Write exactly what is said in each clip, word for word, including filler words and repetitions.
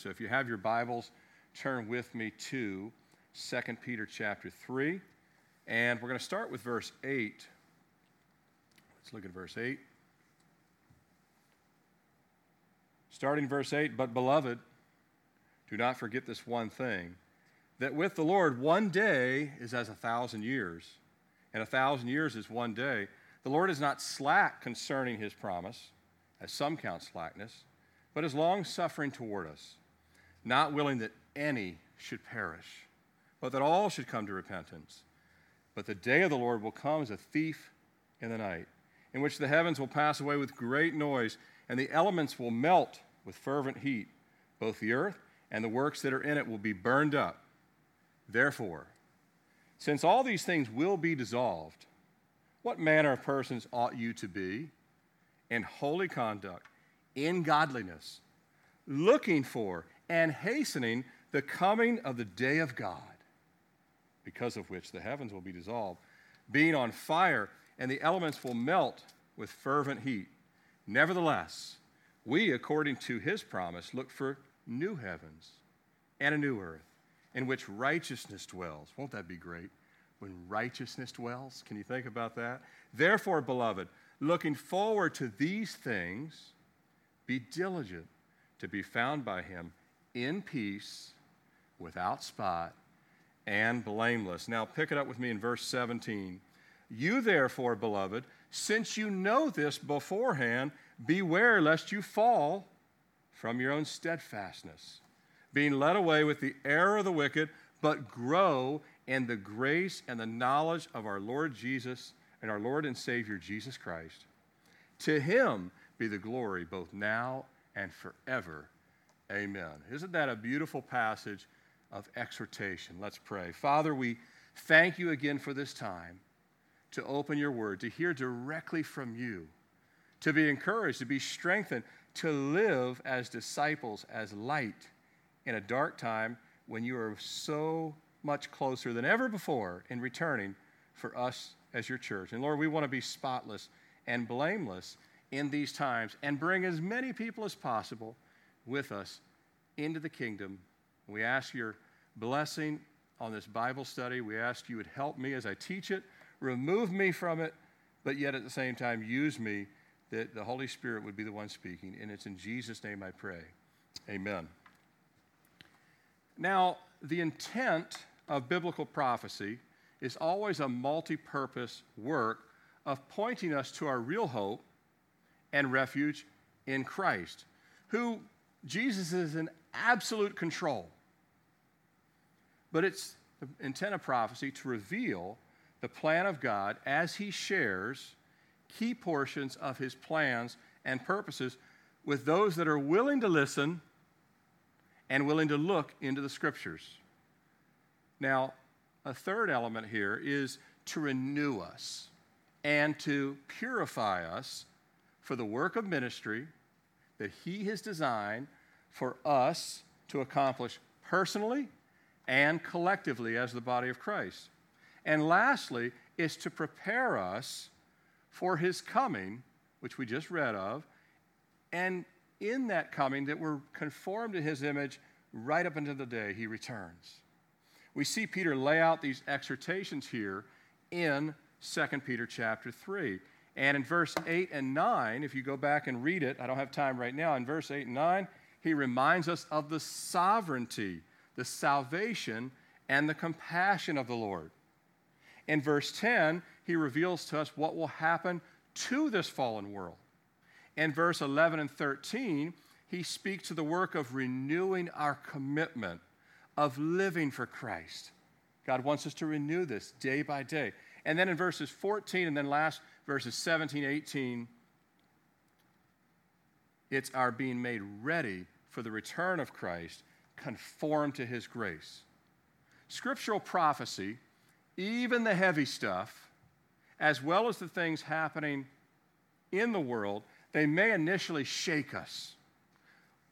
So if you have your Bibles, turn with me to Second Peter chapter three, and we're going to start with verse eight. Let's look at verse eight. Starting verse eight, "But beloved, do not forget this one thing, that with the Lord one day is as a thousand years, and a thousand years is one day. The Lord is not slack concerning his promise, as some count slackness, but is long-suffering toward us, not willing that any should perish, but that all should come to repentance. But the day of the Lord will come as a thief in the night, in which the heavens will pass away with great noise, and the elements will melt with fervent heat. Both the earth and the works that are in it will be burned up. Therefore, since all these things will be dissolved, what manner of persons ought you to be in holy conduct, in godliness, looking for and hastening the coming of the day of God, because of which the heavens will be dissolved, being on fire, and the elements will melt with fervent heat. Nevertheless, we, according to his promise, look for new heavens and a new earth, in which righteousness dwells." Won't that be great? When righteousness dwells, can you think about that? "Therefore, beloved, looking forward to these things, be diligent to be found by him in peace, without spot, and blameless." Now pick it up with me in verse seventeen. "You therefore, beloved, since you know this beforehand, beware lest you fall from your own steadfastness, being led away with the error of the wicked, but grow in the grace and the knowledge of our Lord Jesus and our Lord and Savior Jesus Christ. To him be the glory both now and forever. Amen." Isn't that a beautiful passage of exhortation? Let's pray. Father, we thank you again for this time to open your word, to hear directly from you, to be encouraged, to be strengthened, to live as disciples, as light in a dark time when you are so much closer than ever before in returning for us as your church. And Lord, we want to be spotless and blameless in these times, and bring as many people as possible with us into the kingdom. We ask your blessing on this Bible study. We ask you would help me as I teach it, remove me from it, but yet at the same time use me, that the Holy Spirit would be the one speaking. And it's in Jesus' name I pray. Amen. Now, the intent of biblical prophecy is always a multi-purpose work of pointing us to our real hope and refuge in Christ, who Jesus is in absolute control. But it's the intent of prophecy to reveal the plan of God as he shares key portions of his plans and purposes with those that are willing to listen and willing to look into the scriptures. Now, a third element here is to renew us and to purify us for the work of ministry that he has designed for us to accomplish personally and collectively as the body of Christ. And lastly, is to prepare us for his coming, which we just read of, and in that coming that we're conformed to his image right up until the day he returns. We see Peter lay out these exhortations here in Second Peter chapter three. And in verse eight and nine, if you go back and read it, I don't have time right now, in verse eight and nine, he reminds us of the sovereignty, the salvation, and the compassion of the Lord. In verse ten, he reveals to us what will happen to this fallen world. In verse eleven and thirteen, he speaks to the work of renewing our commitment, of living for Christ. God wants us to renew this day by day. And then in verses fourteen, and then last, verses seventeen, eighteen, it's our being made ready for the return of Christ, conformed to his grace. Scriptural prophecy, even the heavy stuff, as well as the things happening in the world, they may initially shake us.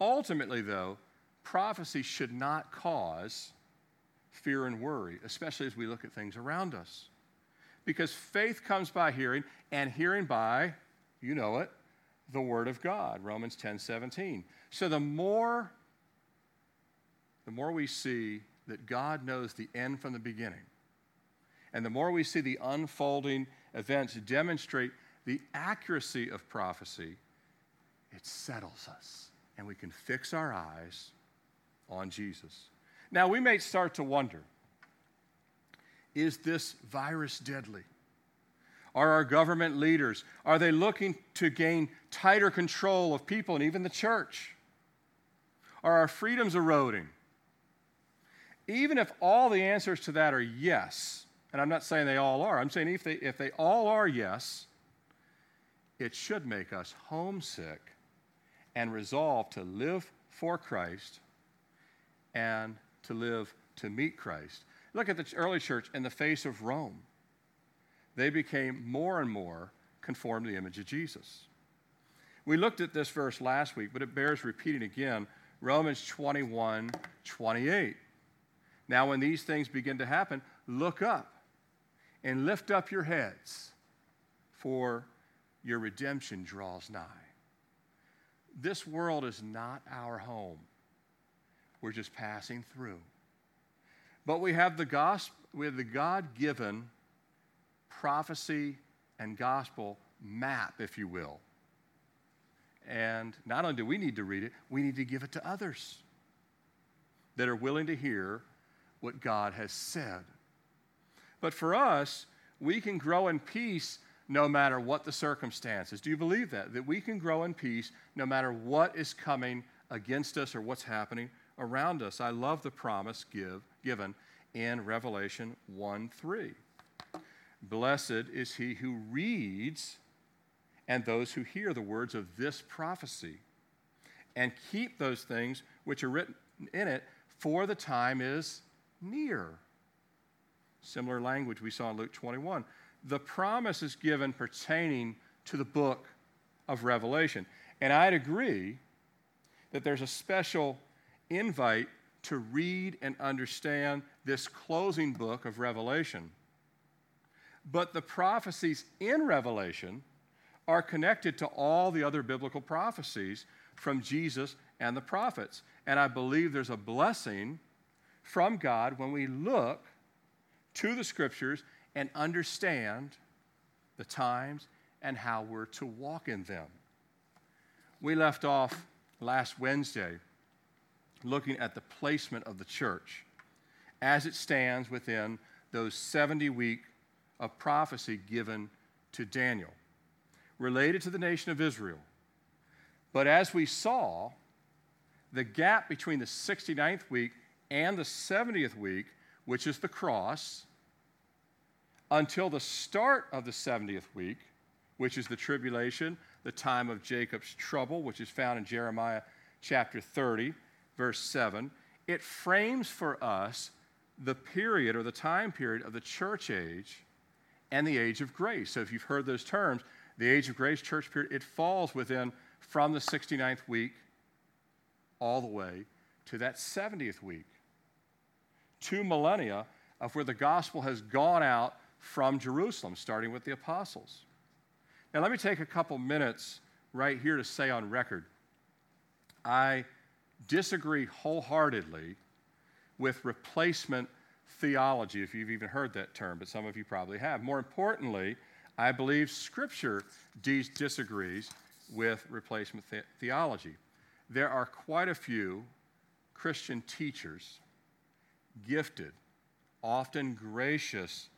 Ultimately, though, prophecy should not cause fear and worry, especially as we look at things around us. Because faith comes by hearing, and hearing by, you know it, the word of God, Romans ten seventeen. So the more the more we see that God knows the end from the beginning, and the more we see the unfolding events demonstrate the accuracy of prophecy, it settles us, and we can fix our eyes on Jesus. Now, we may start to wonder, is this virus deadly? Are our government leaders, are they looking to gain tighter control of people and even the church? Are our freedoms eroding? Even if all the answers to that are yes, and I'm not saying they all are, I'm saying if they, if they all are yes, it should make us homesick and resolve to live for Christ and to live to meet Christ. Look at the early church in the face of Rome. They became more and more conformed to the image of Jesus. We looked at this verse last week, but it bears repeating again. Romans twenty-one, twenty-eight. Now when these things begin to happen, look up and lift up your heads, for your redemption draws nigh. This world is not our home. We're just passing through. But we have the gospel, we have the God-given prophecy and gospel map, if you will. And not only do we need to read it, we need to give it to others that are willing to hear what God has said. But for us, we can grow in peace no matter what the circumstances. Do you believe that? That we can grow in peace no matter what is coming against us or what's happening around us. I love the promise give, given in Revelation one three. Blessed is he who reads and those who hear the words of this prophecy and keep those things which are written in it, for the time is near. Similar language we saw in Luke twenty-one. The promise is given pertaining to the book of Revelation. And I'd agree that there's a special invite to read and understand this closing book of Revelation. But the prophecies in Revelation are connected to all the other biblical prophecies from Jesus and the prophets. And I believe there's a blessing from God when we look to the Scriptures and understand the times and how we're to walk in them. We left off last Wednesday looking at the placement of the church as it stands within those seventy weeks of prophecy given to Daniel, related to the nation of Israel. But as we saw, the gap between the sixty-ninth week and the seventieth week, which is the cross, until the start of the seventieth week, which is the tribulation, the time of Jacob's trouble, which is found in Jeremiah chapter thirty, verse seven, it frames for us the period or the time period of the church age and the age of grace. So if you've heard those terms, the age of grace, church period, it falls within from the sixty-ninth week all the way to that seventieth week. Two millennia of where the gospel has gone out from Jerusalem, starting with the apostles. Now let me take a couple minutes right here to say on record, I disagree wholeheartedly with replacement theology, if you've even heard that term, but some of you probably have. More importantly, I believe Scripture de- disagrees with replacement the- theology. There are quite a few Christian teachers, gifted, often gracious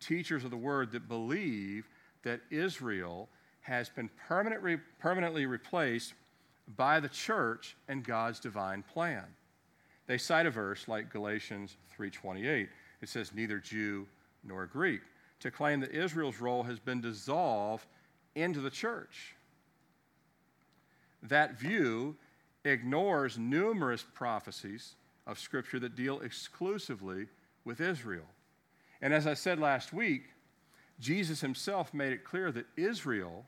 teachers of the Word that believe that Israel has been permanent re- permanently replaced by the church and God's divine plan. They cite a verse like Galatians three twenty-eight. It says, neither Jew nor Greek, to claim that Israel's role has been dissolved into the church. That view ignores numerous prophecies of Scripture that deal exclusively with Israel. And as I said last week, Jesus himself made it clear that Israel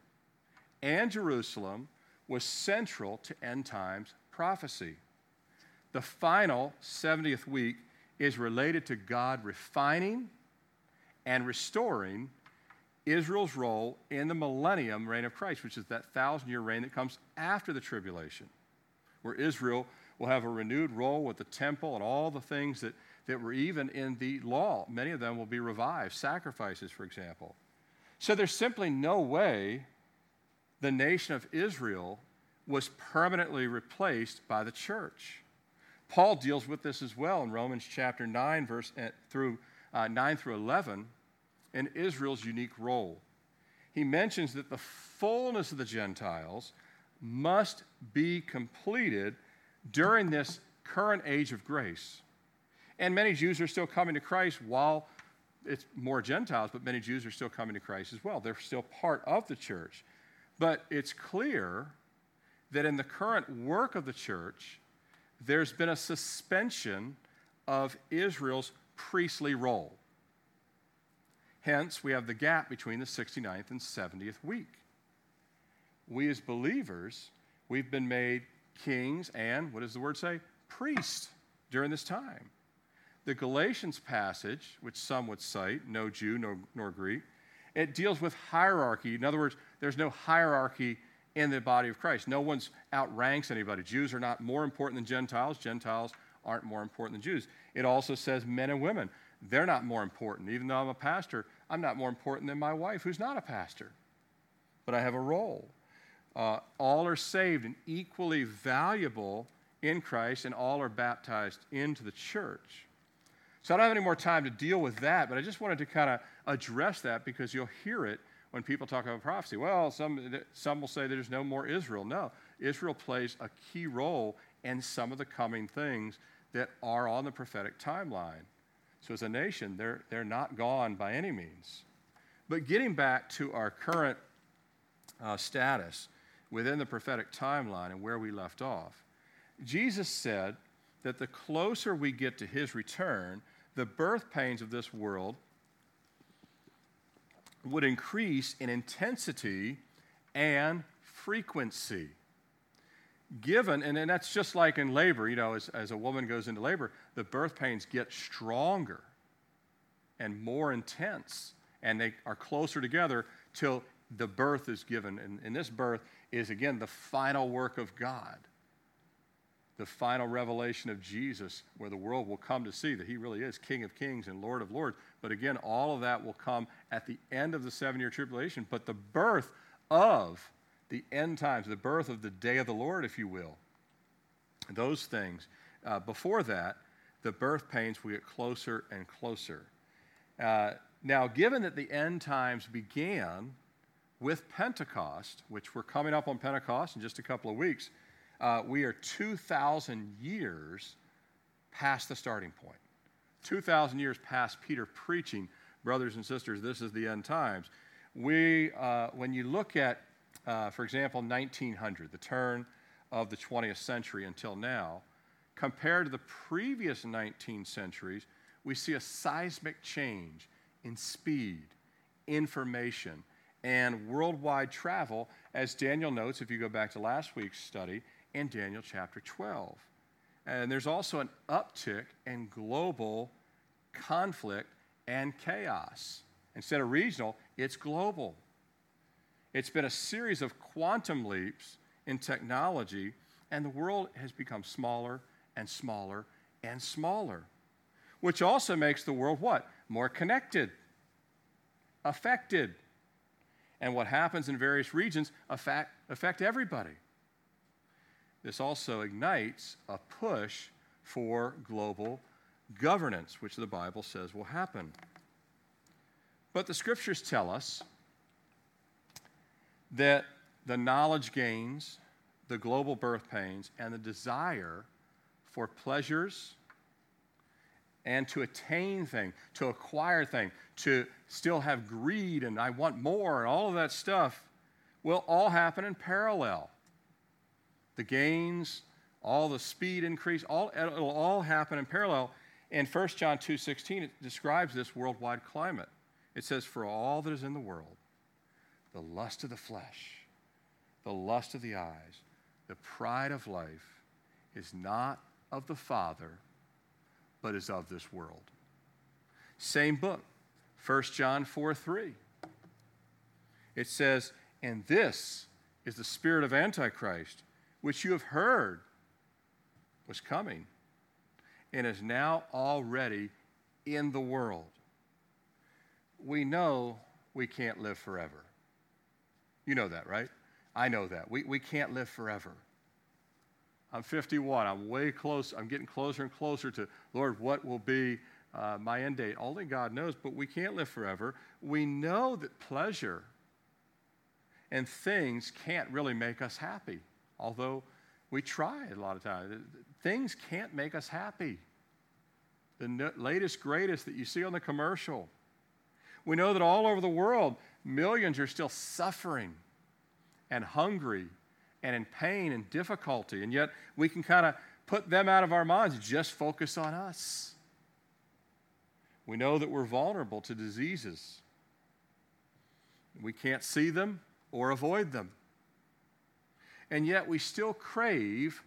and Jerusalem was central to end times prophecy. The final seventieth week is related to God refining and restoring Israel's role in the millennium reign of Christ, which is that thousand-year reign that comes after the tribulation, where Israel will have a renewed role with the temple and all the things that, that were even in the law. Many of them will be revived, sacrifices, for example. So there's simply no way the nation of Israel was permanently replaced by the church. Paul deals with this as well in Romans chapter nine, verse through uh, nine through eleven, in Israel's unique role. He mentions that the fullness of the Gentiles must be completed during this current age of grace. And many Jews are still coming to Christ, while it's more Gentiles, but many Jews are still coming to Christ as well. They're still part of the church. But it's clear that in the current work of the church, there's been a suspension of Israel's priestly role. Hence, we have the gap between the sixty-ninth and seventieth week. We as believers, we've been made kings and, what does the word say? Priests during this time. The Galatians passage, which some would cite, no Jew no, nor Greek, it deals with hierarchy. In other words, there's no hierarchy in the body of Christ. No one's outranks anybody. Jews are not more important than Gentiles. Gentiles aren't more important than Jews. It also says men and women. They're not more important. Even though I'm a pastor, I'm not more important than my wife, who's not a pastor. But I have a role. Uh, all are saved and equally valuable in Christ, and all are baptized into the church. So I don't have any more time to deal with that, but I just wanted to kind of address that, because you'll hear it when people talk about prophecy. Well, some some will say there's no more Israel. No, Israel plays a key role in some of the coming things that are on the prophetic timeline. So as a nation, they're, they're not gone by any means. But getting back to our current uh, status within the prophetic timeline and where we left off, Jesus said that the closer we get to his return, the birth pains of this world would increase in intensity and frequency. Given, and, and that's just like in labor, you know, as, as a woman goes into labor, the birth pains get stronger and more intense, and they are closer together till the birth is given. And, and this birth is, again, the final work of God, the final revelation of Jesus, where the world will come to see that he really is King of Kings and Lord of Lords. But again, all of that will come at the end of the seven-year tribulation. But the birth of the end times, the birth of the day of the Lord, if you will, those things, uh, before that, the birth pains will get closer and closer. Uh, now, given that the end times began with Pentecost, which we're coming up on Pentecost in just a couple of weeks, Uh, we are two thousand years past the starting point. two thousand years past Peter preaching, brothers and sisters, this is the end times. We, uh, when you look at, uh, for example, nineteen hundred, the turn of the twentieth century until now, compared to the previous nineteen centuries, we see a seismic change in speed, information, and worldwide travel, as Daniel notes, if you go back to last week's study, in Daniel chapter twelve. And there's also an uptick in global conflict and chaos. Instead of regional, it's global. It's been a series of quantum leaps in technology, and the world has become smaller and smaller and smaller, which also makes the world what? More connected, affected. And what happens in various regions affect, affect everybody. This also ignites a push for global governance, which the Bible says will happen. But the scriptures tell us that the knowledge gains, the global birth pains, and the desire for pleasures and to attain things, to acquire things, to still have greed and I want more and all of that stuff will all happen in parallel. The gains, all the speed increase, all, it'll all happen in parallel. In First John two sixteen, it describes this worldwide climate. It says, for all that is in the world, the lust of the flesh, the lust of the eyes, the pride of life is not of the Father, but is of this world. Same book, First John four three. It says, and this is the spirit of Antichrist, which you have heard was coming and is now already in the world. We know we can't live forever. You know that, right? I know that. We we can't live forever. I'm fifty-one. I'm way close. I'm getting closer and closer to, Lord, what will be uh, my end date? Only God knows, but we can't live forever. We know that pleasure and things can't really make us happy, although we try a lot of times. Things can't make us happy. The no- latest, greatest that you see on the commercial. We know that all over the world, millions are still suffering and hungry and in pain and difficulty, and yet we can kind of put them out of our minds, just focus on us. We know that we're vulnerable to diseases. We can't see them or avoid them. And yet we still crave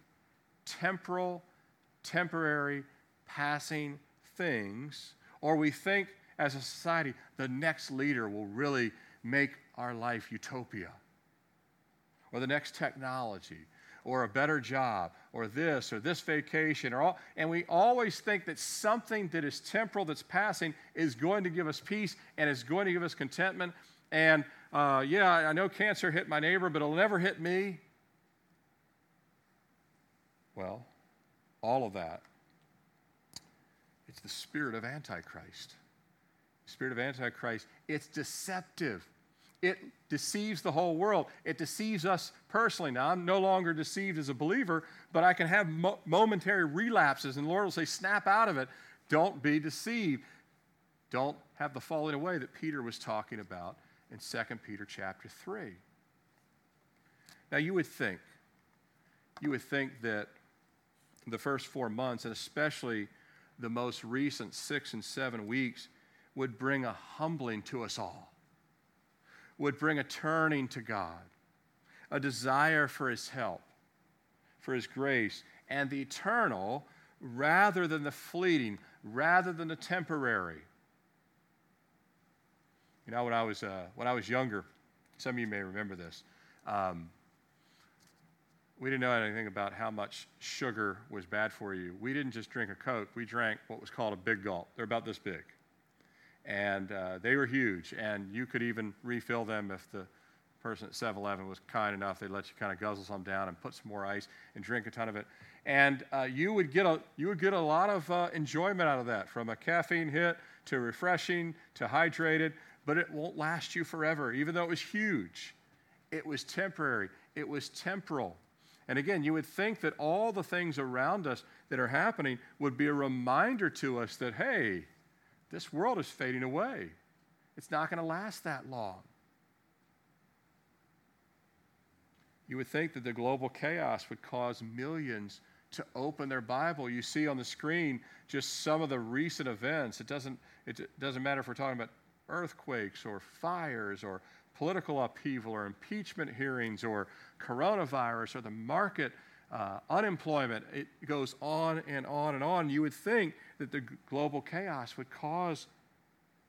temporal, temporary, passing things, or we think as a society, the next leader will really make our life utopia, or the next technology, or a better job, or this, or this vacation, or all. And we always think that something that is temporal, that's passing, is going to give us peace and is going to give us contentment. And uh, yeah, I know cancer hit my neighbor, but it'll never hit me. Well, all of that, it's the spirit of Antichrist. Spirit of Antichrist, it's deceptive. It deceives the whole world. It deceives us personally. Now, I'm no longer deceived as a believer, but I can have mo- momentary relapses, and the Lord will say, snap out of it. Don't be deceived. Don't have the falling away that Peter was talking about in Second Peter chapter three. Now, you would think, you would think that the first four months, and especially the most recent six and seven weeks, would bring a humbling to us all, would bring a turning to God, a desire for his help, for his grace, and the eternal rather than the fleeting, rather than the temporary. You know, when I was uh, when I was younger, some of you may remember this, um, we didn't know anything about how much sugar was bad for you. We didn't just drink a Coke. We drank what was called a big gulp. They're about this big. And uh, they were huge, and you could even refill them if the person at seven eleven was kind enough. They'd let you kind of guzzle some down and put some more ice and drink a ton of it. And uh, you would get a you would get a lot of uh, enjoyment out of that, from a caffeine hit to refreshing to hydrated. But it won't last you forever, even though it was huge. It was temporary. It was temporal. And again, you would think that all the things around us that are happening would be a reminder to us that, hey, this world is fading away. It's not going to last that long. You would think that the global chaos would cause millions to open their Bible. You see on the screen just some of the recent events. It doesn't, it doesn't matter if we're talking about earthquakes or fires or political upheaval or impeachment hearings or coronavirus or the market Uh, unemployment. It goes on and on and on. You would think that the global chaos would cause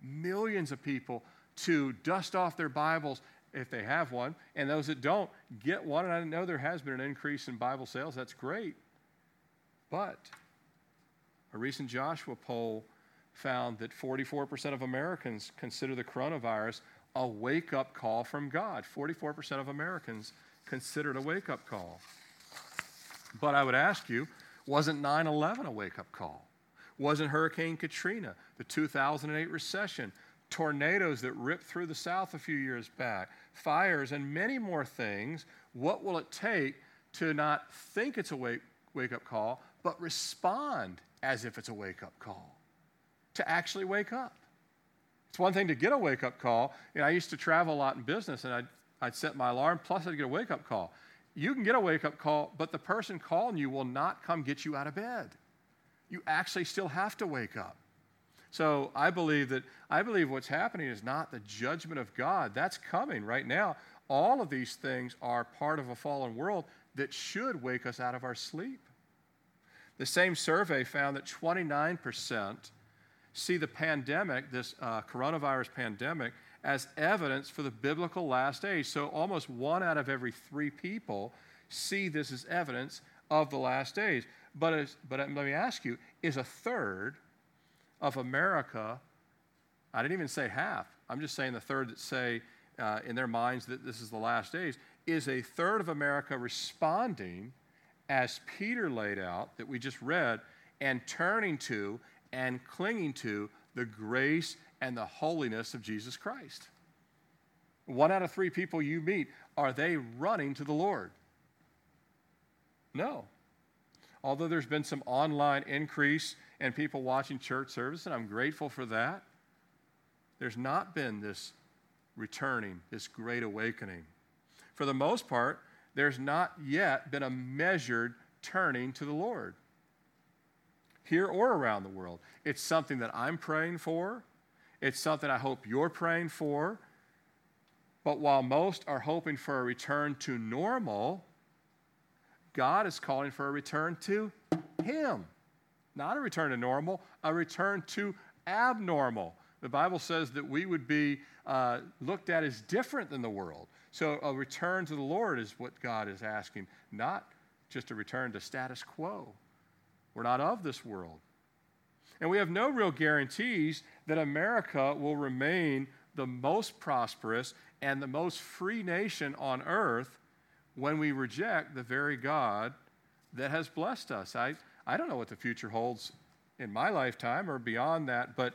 millions of people to dust off their Bibles if they have one, and those that don't, get one. And I know there has been an increase in Bible sales. That's great. But a recent Joshua poll found that forty-four percent of Americans consider the coronavirus a wake-up call from God. forty-four percent of Americans consider it a wake-up call. But I would ask you, wasn't nine eleven a wake-up call? Wasn't Hurricane Katrina, the two thousand eight recession, tornadoes that ripped through the South a few years back, fires, and many more things? What will it take to not think it's a wake, wake-up call, but respond as if it's a wake-up call, to actually wake up? It's one thing to get a wake-up call. You know, I used to travel a lot in business, and I'd, I'd set my alarm, plus I'd get a wake-up call. You can get a wake-up call, but the person calling you will not come get you out of bed. You actually still have to wake up. So I believe that I believe what's happening is not the judgment of God. That's coming right now. All of these things are part of a fallen world that should wake us out of our sleep. The same survey found that twenty-nine percent see the pandemic, this uh, coronavirus pandemic, as evidence for the biblical last age. So almost one out of every three people see this as evidence of the last days. But, as, but let me ask you, is a third of America, I didn't even say half, I'm just saying the third that say uh, in their minds that this is the last days, is a third of America responding as Peter laid out that we just read and turning to and clinging to the grace and the holiness of Jesus Christ? One out of three people you meet, are they running to the Lord? No. Although there's been some online increase and people watching church service, and I'm grateful for that, there's not been this returning, this great awakening. For the most part, there's not yet been a measured turning to the Lord, here or around the world. It's something that I'm praying for. It's something I hope you're praying for. But while most are hoping for a return to normal, God is calling for a return to Him. Not a return to normal, a return to abnormal. The Bible says that we would be uh, looked at as different than the world. So a return to the Lord is what God is asking, not just a return to status quo. We're not of this world. And we have no real guarantees that America will remain the most prosperous and the most free nation on earth when we reject the very God that has blessed us. I, I don't know what the future holds in my lifetime or beyond that, but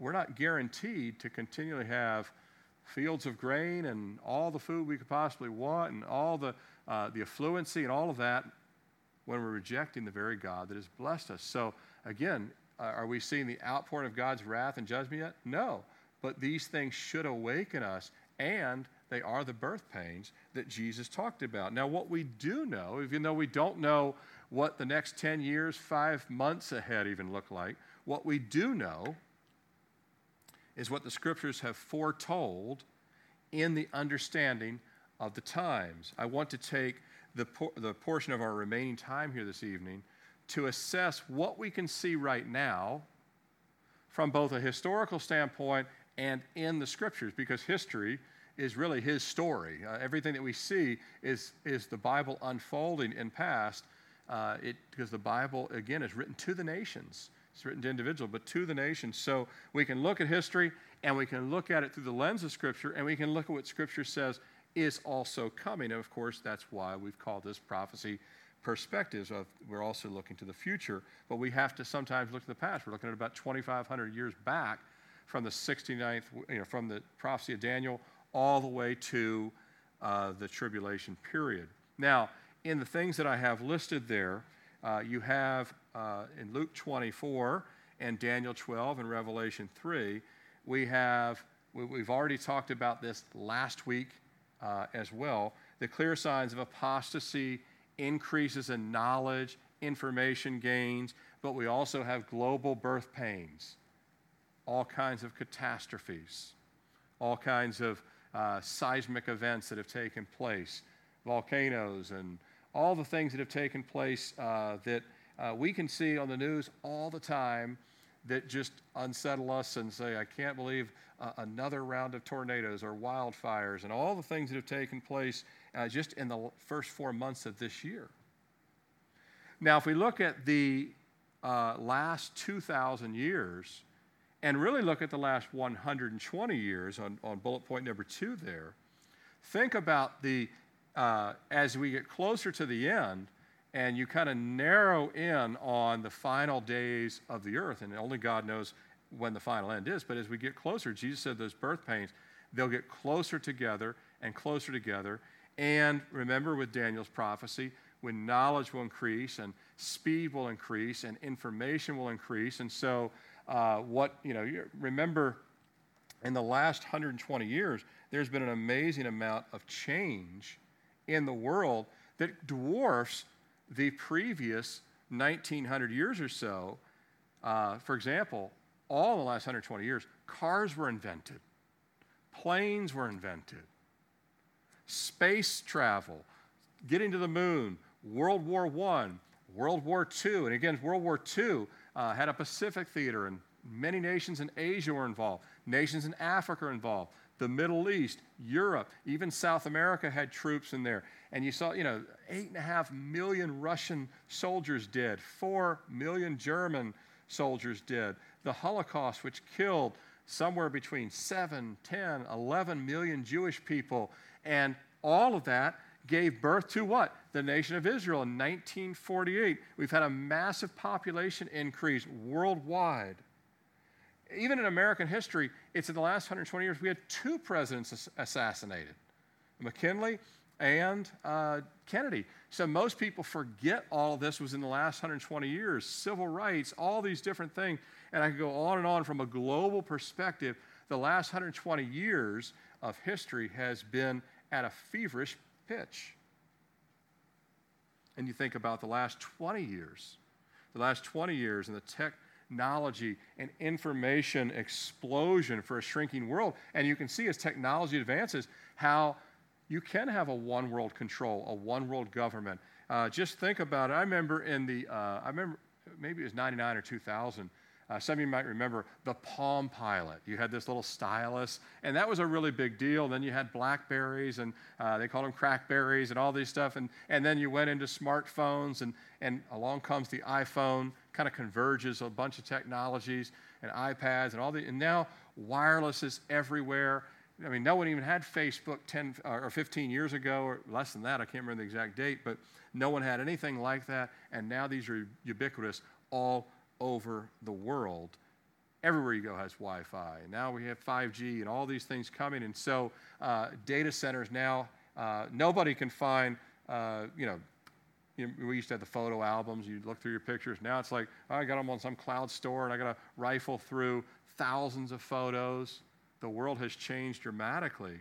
we're not guaranteed to continually have fields of grain and all the food we could possibly want and all the, uh, the affluency and all of that when we're rejecting the very God that has blessed us. So again, uh, are we seeing the outpouring of God's wrath and judgment yet? No, but these things should awaken us, and they are the birth pains that Jesus talked about. Now, what we do know, even though we don't know what the next ten years, five months ahead even look like, what we do know is what the Scriptures have foretold in the understanding of the times. I want to take the, por- the portion of our remaining time here this evening to assess what we can see right now from both a historical standpoint and in the Scriptures, because history is really His story. Uh, everything that we see is, is the Bible unfolding in past, uh, it, because the Bible, again, is written to the nations. It's written to individuals, but to the nations. So we can look at history, and we can look at it through the lens of Scripture, and we can look at what Scripture says is also coming. And, of course, that's why we've called this prophecy perspectives. Of we're also looking to the future, but we have to sometimes look to the past. We're looking at about twenty-five hundred years back from the sixty-ninth, you know, from the prophecy of Daniel all the way to uh, the tribulation period. Now, in the things that I have listed there, uh, you have uh, in Luke twenty-four and Daniel twelve and Revelation three, we have, we, we've already talked about this last week uh, as well, the clear signs of apostasy, increases in knowledge, information gains, but we also have global birth pains, all kinds of catastrophes, all kinds of Uh, seismic events that have taken place, volcanoes, and all the things that have taken place uh, that uh, we can see on the news all the time that just unsettle us and say, I can't believe uh, another round of tornadoes or wildfires and all the things that have taken place uh, just in the first four months of this year. Now, if we look at the uh, last two thousand years, and really look at the last one hundred twenty years on, on bullet point number two there, think about the, uh, as we get closer to the end, and you kind of narrow in on the final days of the earth, and only God knows when the final end is, but as we get closer, Jesus said those birth pains, they'll get closer together and closer together, and remember with Daniel's prophecy, when knowledge will increase, and speed will increase, and information will increase, and so Uh, what, you know, you remember in the last one hundred twenty years, there's been an amazing amount of change in the world that dwarfs the previous nineteen hundred years or so. Uh, for example, all in the last one hundred twenty years, cars were invented, planes were invented, space travel, getting to the moon, World War One, World War Two, and again, World War Two, Uh, had a Pacific theater, and many nations in Asia were involved. Nations in Africa were involved. the Middle East, Europe, even South America had troops in there. And you saw, you know, eight and a half million Russian soldiers dead, four million German soldiers dead. The Holocaust, which killed somewhere between seven, ten, eleven million Jewish people. And all of that gave birth to what? The nation of Israel in nineteen forty-eight. We've had a massive population increase worldwide. Even in American history, it's in the last one hundred twenty years, we had two presidents assassinated, McKinley and uh, Kennedy. So most people forget all of this was in the last one hundred twenty years, civil rights, all these different things. And I could go on and on from a global perspective. The last one hundred twenty years of history has been at a feverish pitch. And you think about the last twenty years, the last twenty years and the technology and information explosion for a shrinking world. And you can see as technology advances how you can have a one-world control, a one-world government. Uh, just think about it. I remember in the, uh, I remember maybe it was ninety-nine or two thousand, Uh, some of you might remember the Palm Pilot. You had this little stylus, and that was a really big deal. Then you had Blackberries, and uh, they called them Crackberries and all these stuff. And, and then you went into smartphones, and, and along comes the iPhone, kind of converges a bunch of technologies and iPads and all the. And now wireless is everywhere. I mean, no one even had Facebook ten or fifteen years ago, or less than that. I can't remember the exact date, but no one had anything like that. And now these are ubiquitous all over the world. Everywhere you go has Wi-Fi. And now we have five G and all these things coming. And so uh, data centers now, uh, nobody can find, uh, you know, you, we used to have the photo albums. You look through your pictures. Now it's like, oh, I got them on some cloud store, and I got to rifle through thousands of photos. The world has changed dramatically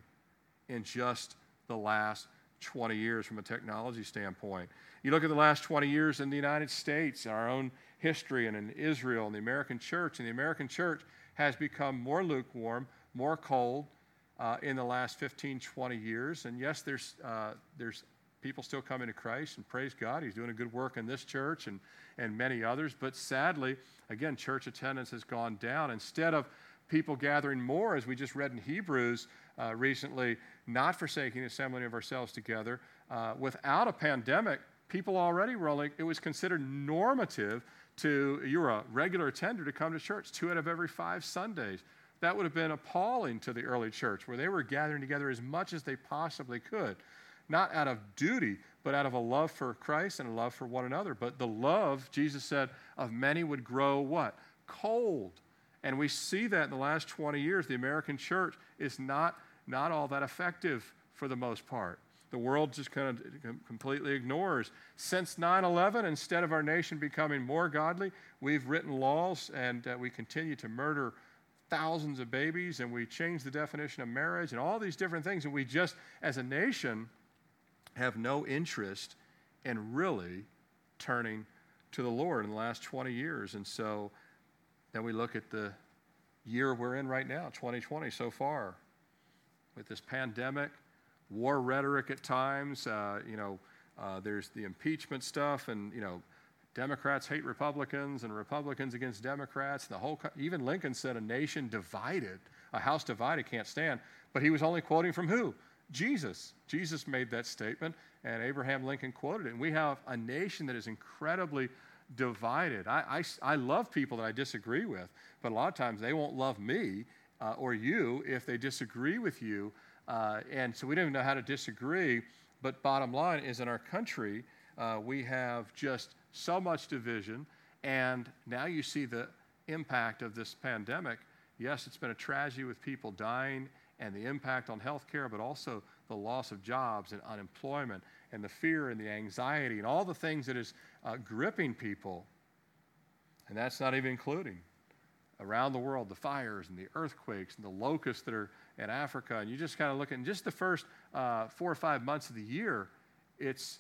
in just the last twenty years from a technology standpoint. You look at the last twenty years in the United States, our own history, and in Israel and the American church, and the American church has become more lukewarm, more cold uh, in the last fifteen, twenty years. And yes, there's uh, there's people still coming to Christ, and praise God, He's doing a good work in this church and, and many others. But sadly, again, church attendance has gone down. Instead of people gathering more, as we just read in Hebrews uh, recently, not forsaking the assembly of ourselves together, uh, without a pandemic, people already were like, it was considered normative to, you were a regular attender to come to church two out of every five Sundays. That would have been appalling to the early church, where they were gathering together as much as they possibly could, not out of duty, but out of a love for Christ and a love for one another. But the love, Jesus said, of many would grow what? Cold. And we see that in the last twenty years, the American church is not, not all that effective for the most part. The world just kind of completely ignores. Since nine eleven, instead of our nation becoming more godly, we've written laws, and uh, we continue to murder thousands of babies, and we change the definition of marriage and all these different things. And we just, as a nation, have no interest in really turning to the Lord in the last twenty years. And so then we look at the year we're in right now, twenty twenty, so far, with this pandemic, war rhetoric at times, uh, you know, uh, there's the impeachment stuff, and, you know, Democrats hate Republicans and Republicans against Democrats. The whole, co- even Lincoln said a nation divided, a house divided can't stand, but he was only quoting from who? Jesus. Jesus made that statement, and Abraham Lincoln quoted it. And we have a nation that is incredibly divided. I, I, I love people that I disagree with, but a lot of times they won't love me uh, or you if they disagree with you. Uh, and so we don't even know how to disagree, but bottom line is in our country, uh, we have just so much division, and now you see the impact of this pandemic. Yes, it's been a tragedy with people dying and the impact on healthcare, but also the loss of jobs and unemployment and the fear and the anxiety and all the things that is uh, gripping people, and that's not even including around the world, the fires and the earthquakes and the locusts that are in Africa. And you just kind of look at, in just the first uh, four or five months of the year, it's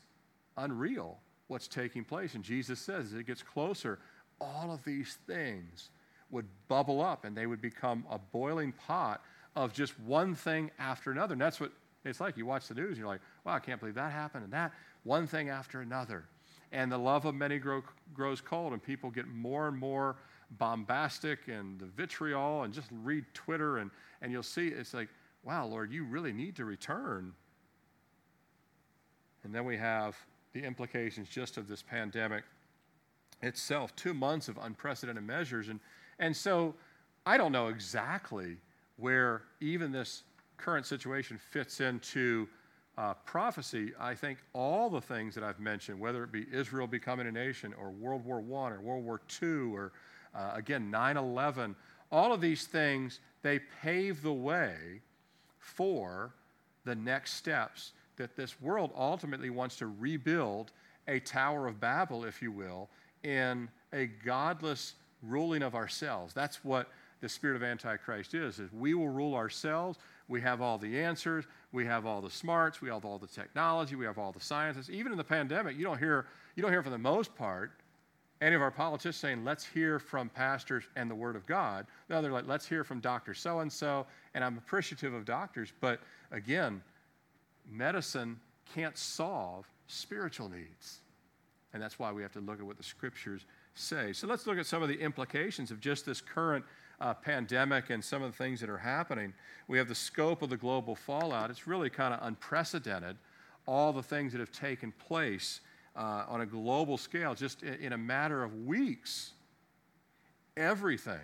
unreal what's taking place. And Jesus says, as it gets closer, all of these things would bubble up, and they would become a boiling pot of just one thing after another. And that's what it's like. You watch the news, and you're like, wow, I can't believe that happened, and that, one thing after another. And the love of many grow, grows cold, and people get more and more bombastic and the vitriol, and just read Twitter, and, and you'll see it's like, wow, Lord, you really need to return. And then we have the implications just of this pandemic itself, two months of unprecedented measures. And, and so I don't know exactly where even this current situation fits into uh, prophecy. I think all the things that I've mentioned, whether it be Israel becoming a nation or World War One or World War Two or, uh, again, nine eleven, all of these things, they pave the way for the next steps that this world ultimately wants to rebuild a Tower of Babel, if you will, in a godless ruling of ourselves. That's what the spirit of Antichrist is, is we will rule ourselves. We have all the answers. We have all the smarts. We have all the technology. We have all the sciences. Even in the pandemic, you don't hear, you don't hear for the most part any of our politicians saying, let's hear from pastors and the Word of God. No, they're like, let's hear from Doctor So-and-so, and I'm appreciative of doctors, but again, medicine can't solve spiritual needs. And that's why we have to look at what the Scriptures say. So let's look at some of the implications of just this current uh, pandemic and some of the things that are happening. We have the scope of the global fallout. It's really kind of unprecedented, all the things that have taken place uh, on a global scale, just in, in a matter of weeks. Everything,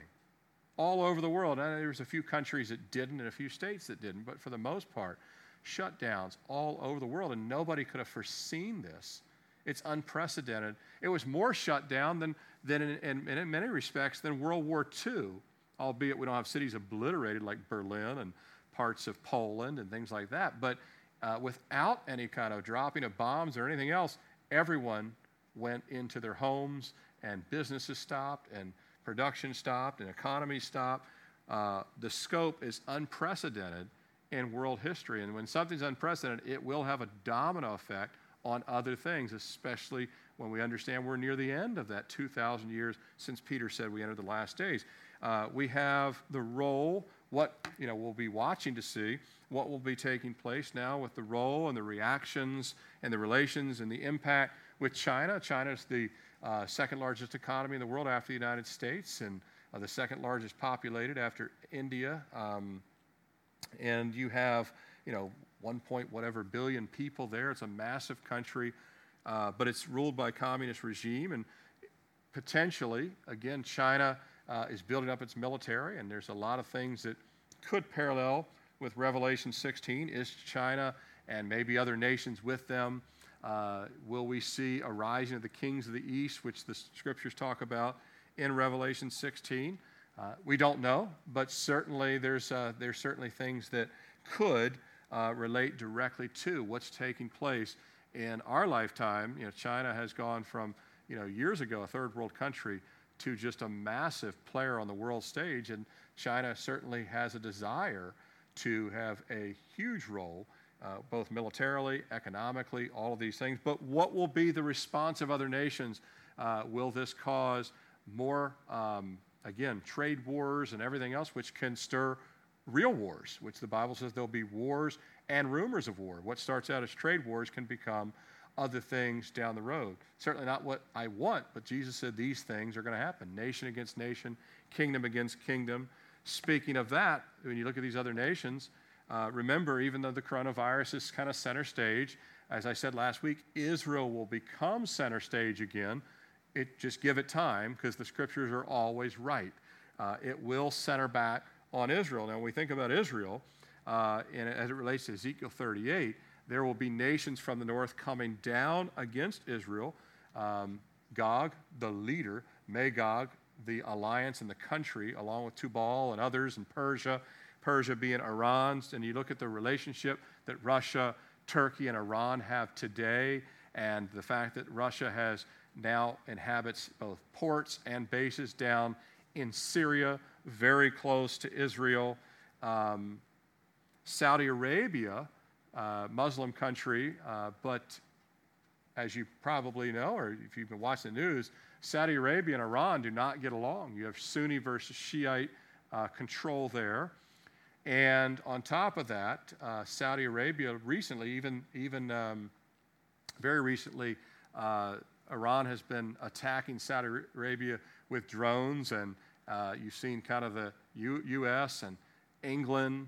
all over the world. I know there was a few countries that didn't and a few states that didn't, but for the most part, shutdowns all over the world, and nobody could have foreseen this. It's unprecedented. It was more shut down than, than in, in, in many respects than World War Two, albeit we don't have cities obliterated like Berlin and parts of Poland and things like that. But uh, without any kind of dropping of bombs or anything else, everyone went into their homes, and businesses stopped, and production stopped, and economy stopped. Uh, the scope is unprecedented in world history. And when something's unprecedented, it will have a domino effect on other things, especially when we understand we're near the end of that two thousand years since Peter said we entered the last days. Uh, we have the role, what you know, we'll be watching to see what will be taking place now with the role and the reactions and the relations and the impact with China. China is the uh, second largest economy in the world after the United States, and uh, the second largest populated after India. Um, and you have, you know, one point whatever billion people there. It's a massive country, uh, but it's ruled by a communist regime. And potentially, again, China uh, is building up its military, and there's a lot of things that could parallel with Revelation sixteen. Is China and maybe other nations with them? Uh, will we see a rising of the kings of the East, which the Scriptures talk about in Revelation sixteen? Uh, we don't know, but certainly there's uh, there's certainly things that could Uh, relate directly to what's taking place in our lifetime. You know, China has gone from, you know, years ago, a third world country to just a massive player on the world stage. And China certainly has a desire to have a huge role, uh, both militarily, economically, all of these things. But what will be the response of other nations? Uh, will this cause more, um, again, trade wars and everything else, which can stir real wars, which the Bible says there'll be wars and rumors of war. What starts out as trade wars can become other things down the road. Certainly not what I want, but Jesus said these things are going to happen. Nation against nation, kingdom against kingdom. Speaking of that, when you look at these other nations, uh, remember, even though the coronavirus is kind of center stage, as I said last week, Israel will become center stage again. It just give it time, because the Scriptures are always right. Uh, it will center back on Israel. Now, when we think about Israel, uh, and as it relates to Ezekiel thirty-eight, there will be nations from the north coming down against Israel. Um, Gog, the leader, Magog, the alliance and the country, along with Tubal and others, and Persia, Persia being Iran's. And you look at the relationship that Russia, Turkey, and Iran have today, and the fact that Russia has now inhabits both ports and bases down in Syria, very close to Israel. Um, Saudi Arabia, uh, Muslim country, uh, but as you probably know, or if you've been watching the news, Saudi Arabia and Iran do not get along. You have Sunni versus Shiite uh, control there. And on top of that, uh, Saudi Arabia recently, even, even um, very recently, uh, Iran has been attacking Saudi Arabia with drones, and uh, you've seen kind of the U- U.S. and England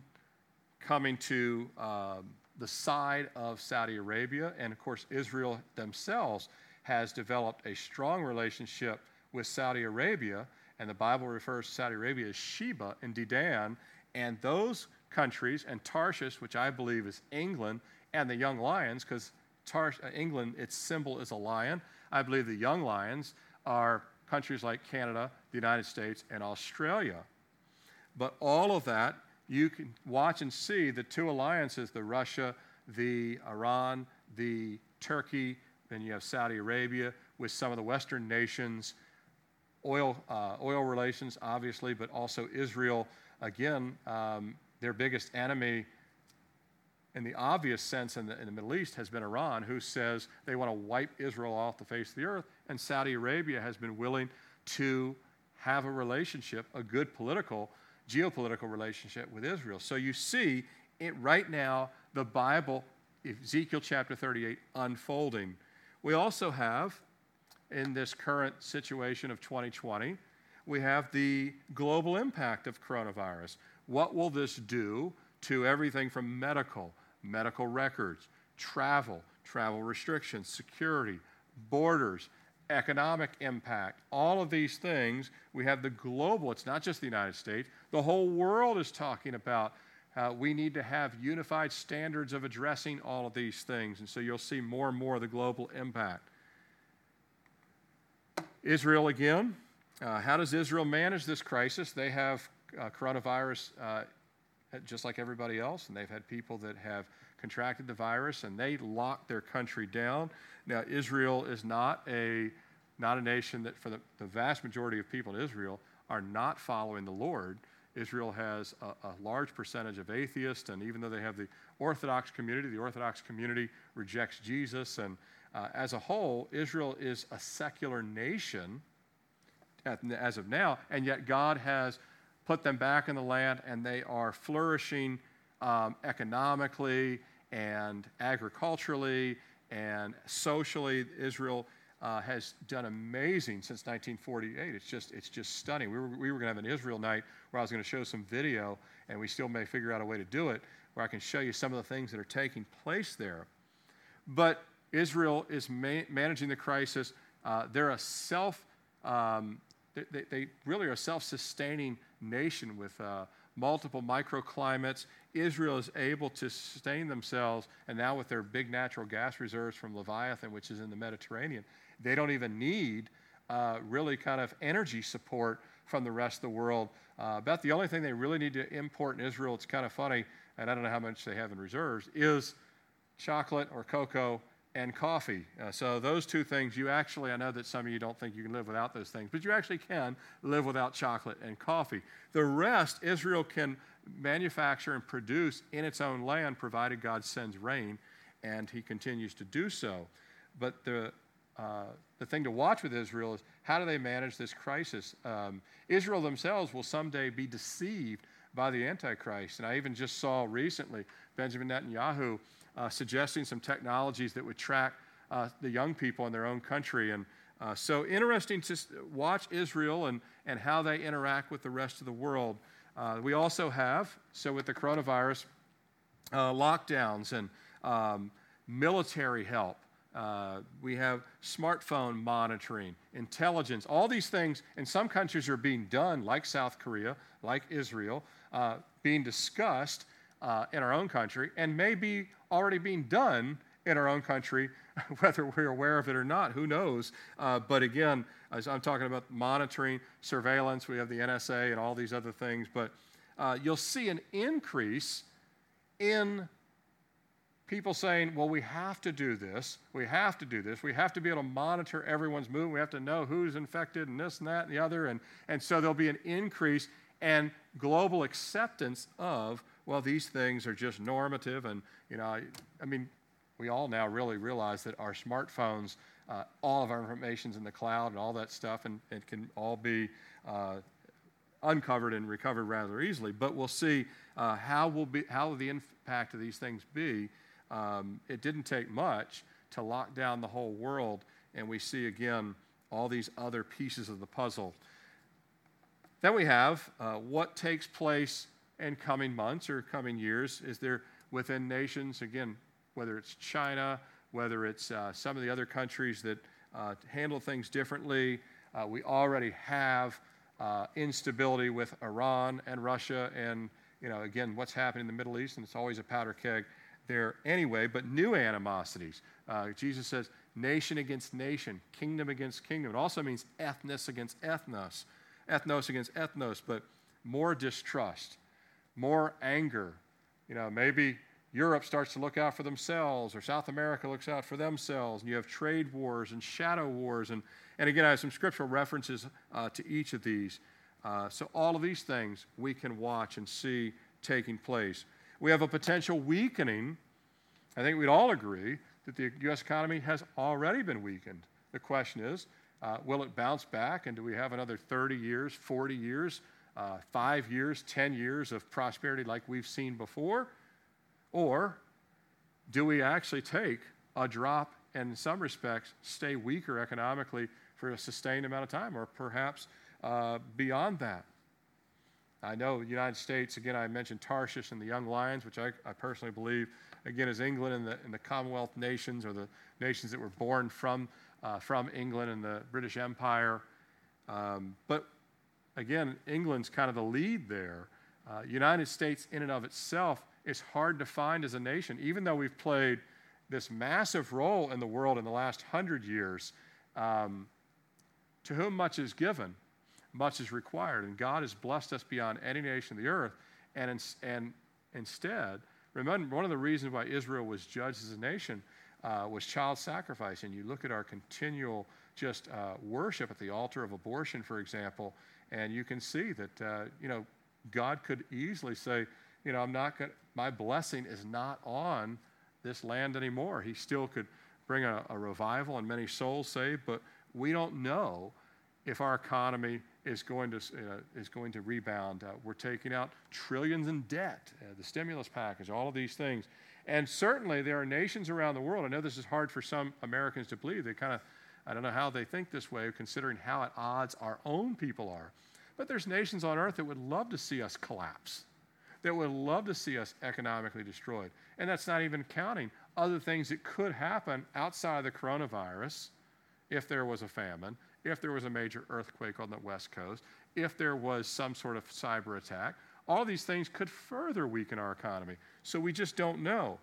coming to um, the side of Saudi Arabia. And, of course, Israel themselves has developed a strong relationship with Saudi Arabia. And the Bible refers to Saudi Arabia as Sheba and Dedan. And those countries, and Tarshish, which I believe is England, and the young lions, because Tars- England, its symbol is a lion. I believe the young lions are countries like Canada, the United States, and Australia. But all of that, you can watch and see the two alliances, the Russia, the Iran, the Turkey, then you have Saudi Arabia with some of the Western nations, oil uh, oil relations, obviously, but also Israel. Again, um, their biggest enemy in the obvious sense in the, in the Middle East has been Iran, who says they want to wipe Israel off the face of the earth, and Saudi Arabia has been willing to have a relationship, a good political, geopolitical relationship with Israel. So you see it right now, the Bible, Ezekiel chapter thirty-eight, unfolding. We also have, in this current situation of twenty twenty, we have the global impact of coronavirus. What will this do to everything from medical, medical records, travel, travel restrictions, security, borders, economic impact, all of these things? We have the global, it's not just the United States, the whole world is talking about how we need to have unified standards of addressing all of these things. And so you'll see more and more of the global impact. Israel again, uh, how does Israel manage this crisis? They have uh, coronavirus uh, just like everybody else, and they've had people that have contracted the virus, and they locked their country down. Now, Israel is not a not a nation that, for the, the vast majority of people in Israel, are not following the Lord. Israel has a, a large percentage of atheists, and even though they have the Orthodox community, the Orthodox community rejects Jesus. And uh, as a whole, Israel is a secular nation at, as of now, and yet God has put them back in the land, and they are flourishing um, economically and agriculturally and socially. Israel uh, has done amazing since nineteen forty-eight. It's just it's just stunning. We were we were going to have an Israel night where I was going to show some video, and we still may figure out a way to do it, where I can show you some of the things that are taking place there. But Israel is ma- managing the crisis. Uh, they're a self. Um, They, they really are a self-sustaining nation with uh, multiple microclimates. Israel is able to sustain themselves, and now with their big natural gas reserves from Leviathan, which is in the Mediterranean, they don't even need uh, really kind of energy support from the rest of the world. Uh, about the only thing they really need to import in Israel, it's kind of funny, and I don't know how much they have in reserves, is chocolate or cocoa and coffee. Uh, so those two things, you actually, I know that some of you don't think you can live without those things, but you actually can live without chocolate and coffee. The rest, Israel can manufacture and produce in its own land, provided God sends rain, and he continues to do so. But the uh, the thing to watch with Israel is, how do they manage this crisis? Um, Israel themselves will someday be deceived by the Antichrist. And I even just saw recently Benjamin Netanyahu Uh, suggesting some technologies that would track uh, the young people in their own country. And uh, so interesting to watch Israel and, and how they interact with the rest of the world. Uh, we also have, so with the coronavirus, uh, lockdowns and um, military help. Uh, we have smartphone monitoring, intelligence. All these things in some countries are being done, like South Korea, like Israel, uh, being discussed Uh, in our own country, and may be already being done in our own country, whether we're aware of it or not, who knows. Uh, but again, as I'm talking about monitoring, surveillance, we have the N S A and all these other things, but uh, you'll see an increase in people saying, well, we have to do this, we have to do this, we have to be able to monitor everyone's movement, we have to know who's infected and this and that and the other, and, and so there'll be an increase and global acceptance of, well, these things are just normative. And, you know, I, I mean, we all now really realize that our smartphones, uh, all of our information's in the cloud and all that stuff, and it can all be uh, uncovered and recovered rather easily. But we'll see uh, how will be how will the impact of these things be. Um, it didn't take much to lock down the whole world, and we see, again, all these other pieces of the puzzle. Then we have uh, what takes place and coming months or coming years is there within nations, again, whether it's China, whether it's uh, some of the other countries that uh, handle things differently. Uh, we already have uh, instability with Iran and Russia and, you know, again, what's happening in the Middle East, and it's always a powder keg there anyway, but new animosities. Uh, Jesus says nation against nation, kingdom against kingdom. It also means ethnos against ethnos, ethnos against ethnos, but more distrust, more anger. You know, maybe Europe starts to look out for themselves, or South America looks out for themselves, and you have trade wars and shadow wars. And, and again, I have some scriptural references uh, to each of these. Uh, so all of these things we can watch and see taking place. We have a potential weakening. I think we'd all agree that the U S economy has already been weakened. The question is, uh, will it bounce back, and do we have another thirty years, forty years, uh, five years, ten years of prosperity like we've seen before? Or do we actually take a drop and in some respects stay weaker economically for a sustained amount of time, or perhaps uh, beyond that? I know the United States, again, I mentioned Tarshish and the Young Lions, which I, I personally believe, again, is England and the, and the Commonwealth nations, or the nations that were born from, uh, from England and the British Empire. Um, but again, England's kind of the lead there. Uh, United States in and of itself, it's hard to find as a nation, even though we've played this massive role in the world in the last hundred years. Um, to whom much is given, much is required, and God has blessed us beyond any nation of the earth. And, in, and instead, remember, one of the reasons why Israel was judged as a nation uh, was child sacrifice. And you look at our continual just uh, worship at the altar of abortion, for example, and you can see that uh, you know, God could easily say, you know, I'm not going. My blessing is not on this land anymore. He still could bring a, a revival and many souls saved, but we don't know if our economy is going to uh, is going to rebound. Uh, we're taking out trillions in debt, uh, the stimulus package, all of these things, and certainly there are nations around the world. I know this is hard for some Americans to believe. They kind of, I don't know how they think this way, considering how at odds our own people are. But there's nations on earth that would love to see us collapse, that would love to see us economically destroyed. And that's not even counting other things that could happen outside of the coronavirus, if there was a famine, if there was a major earthquake on the West Coast, if there was some sort of cyber attack. All these things could further weaken our economy. So we just don't know.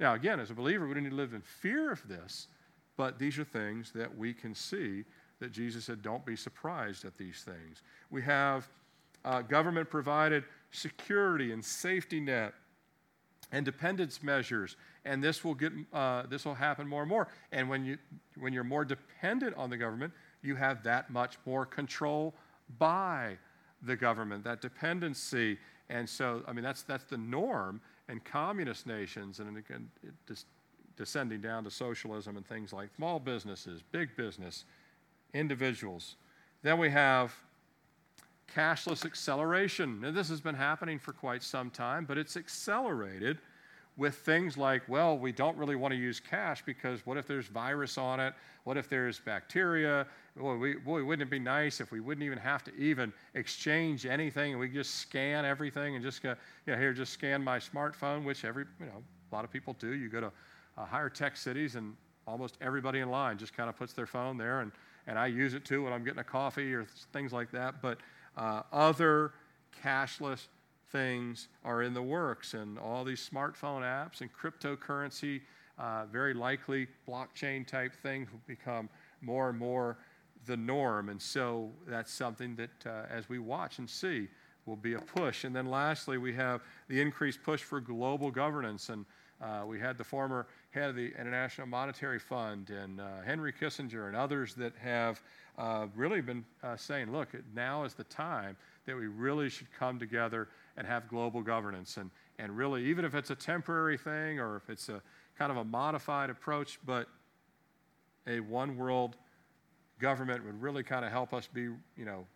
Now, again, as a believer, we don't need to live in fear of this, but these are things that we can see that Jesus said, don't be surprised at these things. We have uh, government-provided security and safety net and dependence measures, and this will get uh, this will happen more and more. And when you when you're more dependent on the government, you have that much more control by the government, that dependency. And so, I mean, that's that's the norm in communist nations, and again, it just descending down to socialism and things like small businesses, big business, individuals. Then we have cashless acceleration. Now, this has been happening for quite some time, but it's accelerated with things like, well, we don't really want to use cash because what if there's virus on it? What if there's bacteria? Boy, we, boy, wouldn't it be nice if we wouldn't even have to even exchange anything and we just scan everything and just go, you know, here, just scan my smartphone, which every, you know, a lot of people do. You go to uh, higher tech cities and almost everybody in line just kind of puts their phone there, and, and I use it too when I'm getting a coffee or things like that. But Uh, other cashless things are in the works, and all these smartphone apps and cryptocurrency, uh, very likely blockchain type things will become more and more the norm. And so that's something that uh, as we watch and see will be a push. And then lastly, we have the increased push for global governance. And uh, we had the former head of the International Monetary Fund and uh, Henry Kissinger and others that have Uh, really been uh, saying, look, now is the time that we really should come together and have global governance. And, and really, even if it's a temporary thing or if it's a kind of a modified approach, but a one world government would really kind of help us be, you know,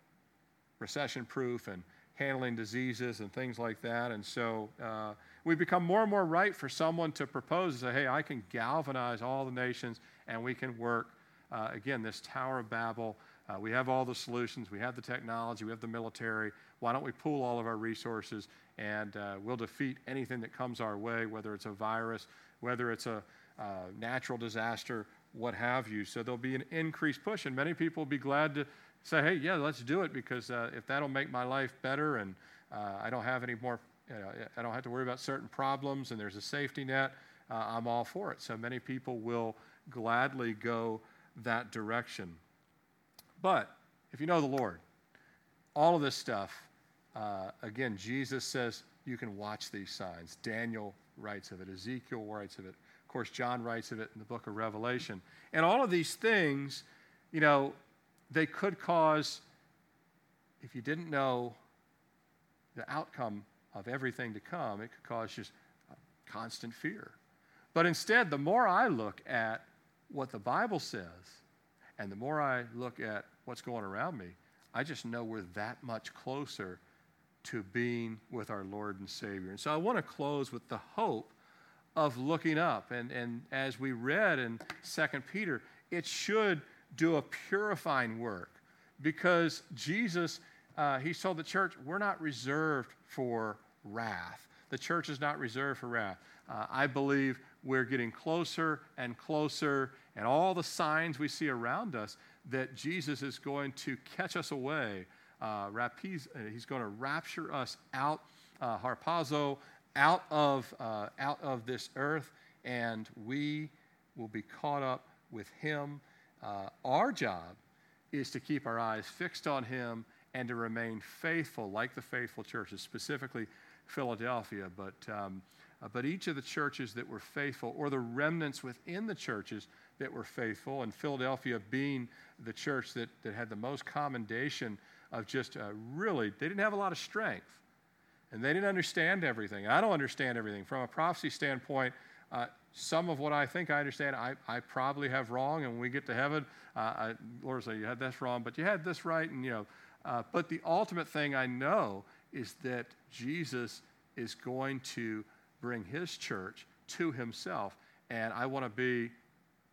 recession proof and handling diseases and things like that. And so uh, we become more and more right for someone to propose and say, hey, I can galvanize all the nations and we can work. Uh, again, this Tower of Babel Uh, we have all the solutions. We have the technology. We have the military. Why don't we pool all of our resources, and uh, we'll defeat anything that comes our way, whether it's a virus, whether it's a uh, natural disaster, what have you. So there'll be an increased push, and many people will be glad to say, hey, yeah, let's do it, because uh, if that'll make my life better, and uh, I don't have any more, you know, I don't have to worry about certain problems, and there's a safety net, uh, I'm all for it. So many people will gladly go that direction. But if you know the Lord, all of this stuff, uh, again, Jesus says you can watch these signs. Daniel writes of it. Ezekiel writes of it. Of course, John writes of it in the book of Revelation. And all of these things, you know, they could cause, if you didn't know the outcome of everything to come, it could cause just constant fear. But instead, the more I look at what the Bible says, and the more I look at what's going around me, I just know we're that much closer to being with our Lord and Savior. And so I want to close with the hope of looking up. And, and as we read in Second Peter, it should do a purifying work, because Jesus, uh, he told the church, we're not reserved for wrath. The church is not reserved for wrath. Uh, I believe we're getting closer and closer, and all the signs we see around us that Jesus is going to catch us away. Uh, rapiz, he's going to rapture us out, uh, harpazo, out of, uh, out of this earth, and we will be caught up with him. Uh, our job is to keep our eyes fixed on him and to remain faithful, like the faithful churches, specifically Philadelphia, but um, uh, but each of the churches that were faithful, or the remnants within the churches that were faithful, and Philadelphia being the church that, that had the most commendation of just uh, really, they didn't have a lot of strength, and they didn't understand everything. I don't understand everything. From a prophecy standpoint, uh, some of what I think I understand, I, I probably have wrong, and when we get to heaven, uh, I, Lord will say, you had this wrong, but you had this right, and you know. Uh, but the ultimate thing I know is that Jesus is going to bring his church to himself. And I want to be,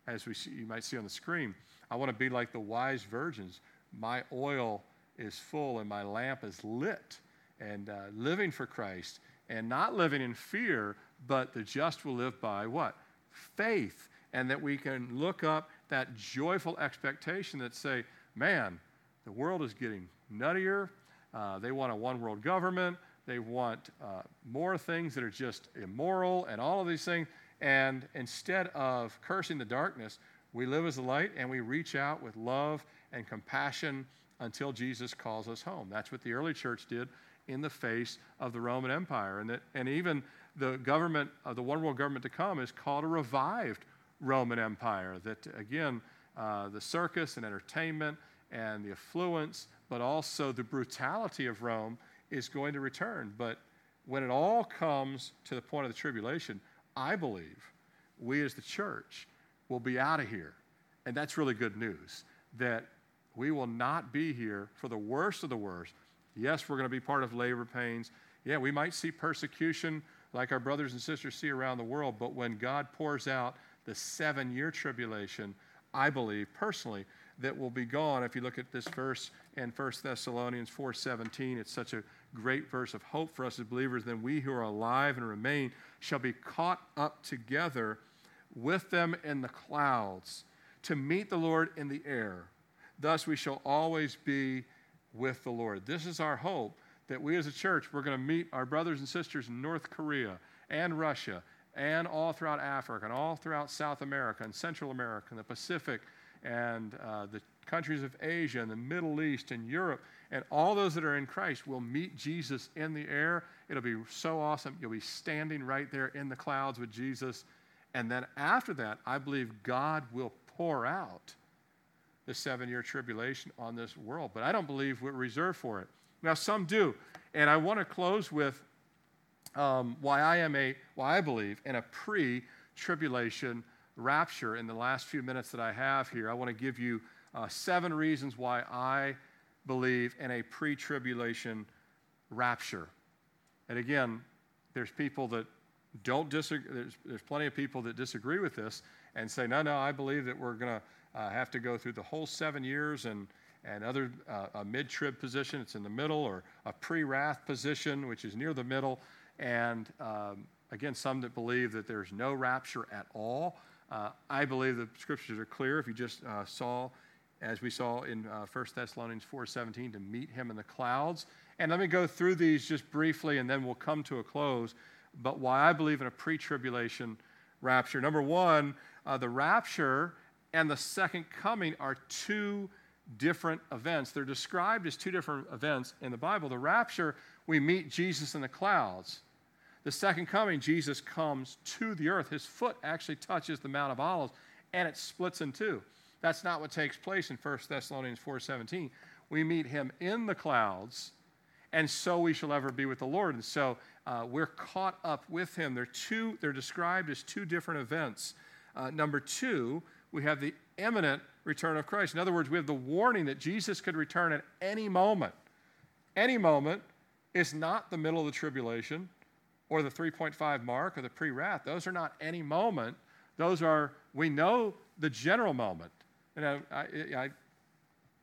as we see, you might see on the screen, I want to be like the wise virgins. My oil is full and my lamp is lit, and uh, living for Christ and not living in fear, but the just will live by what? Faith. And that we can look up that joyful expectation that say, man, the world is getting nuttier. Uh, they want a one-world government. They want uh, more things that are just immoral and all of these things. And instead of cursing the darkness, we live as a light, and we reach out with love and compassion until Jesus calls us home. That's what the early church did in the face of the Roman Empire. And, that, and even the government, uh, the one-world government to come, is called a revived Roman Empire. That, again, uh, the circus and entertainment and the affluence, but also the brutality of Rome is going to return. But when it all comes to the point of the tribulation, I believe we as the church will be out of here. And that's really good news, that we will not be here for the worst of the worst. Yes, we're going to be part of labor pains. Yeah, we might see persecution like our brothers and sisters see around the world. But when God pours out the seven-year tribulation, I believe personally that will be gone. If you look at this verse in First Thessalonians four seventeen, it's such a great verse of hope for us as believers. Then we who are alive and remain shall be caught up together with them in the clouds to meet the Lord in the air. Thus we shall always be with the Lord. This is our hope, that we as a church, we're going to meet our brothers and sisters in North Korea and Russia and all throughout Africa and all throughout South America and Central America and the Pacific and uh, the countries of Asia and the Middle East and Europe, and all those that are in Christ will meet Jesus in the air. It'll be so awesome. You'll be standing right there in the clouds with Jesus. And then after that, I believe God will pour out the seven-year tribulation on this world. But I don't believe we're reserved for it. Now, some do. And I want to close with um, why I am a, why I believe in a pre-tribulation rapture. In the last few minutes that I have here, I want to give you uh, seven reasons why I believe in a pre-tribulation rapture. And again, there's people that don't disagree. There's, there's plenty of people that disagree with this and say, no, no, I believe that we're going to uh, have to go through the whole seven years and and other uh, a mid-trib position, it's in the middle, or a pre-wrath position, which is near the middle, and um, again, some that believe that there's no rapture at all. Uh, I believe the scriptures are clear. If you just uh, saw, as we saw in uh, First Thessalonians four seventeen, to meet him in the clouds. And let me go through these just briefly, and then we'll come to a close. But why I believe in a pre-tribulation rapture. Number one, uh, the rapture and the second coming are two different events. They're described as two different events in the Bible. The rapture, we meet Jesus in the clouds. The second coming, Jesus comes to the earth. His foot actually touches the Mount of Olives, and it splits in two. That's not what takes place in First Thessalonians four seventeen. We meet him in the clouds, and so we shall ever be with the Lord. And so uh, we're caught up with him. They're, two, they're described as two different events. Uh, number two, we have the imminent return of Christ. In other words, we have the warning that Jesus could return at any moment. Any moment is not the middle of the tribulation or the three point five mark or the pre-wrath. Those are not any moment. Those are, we know, the general moment. And I, I, I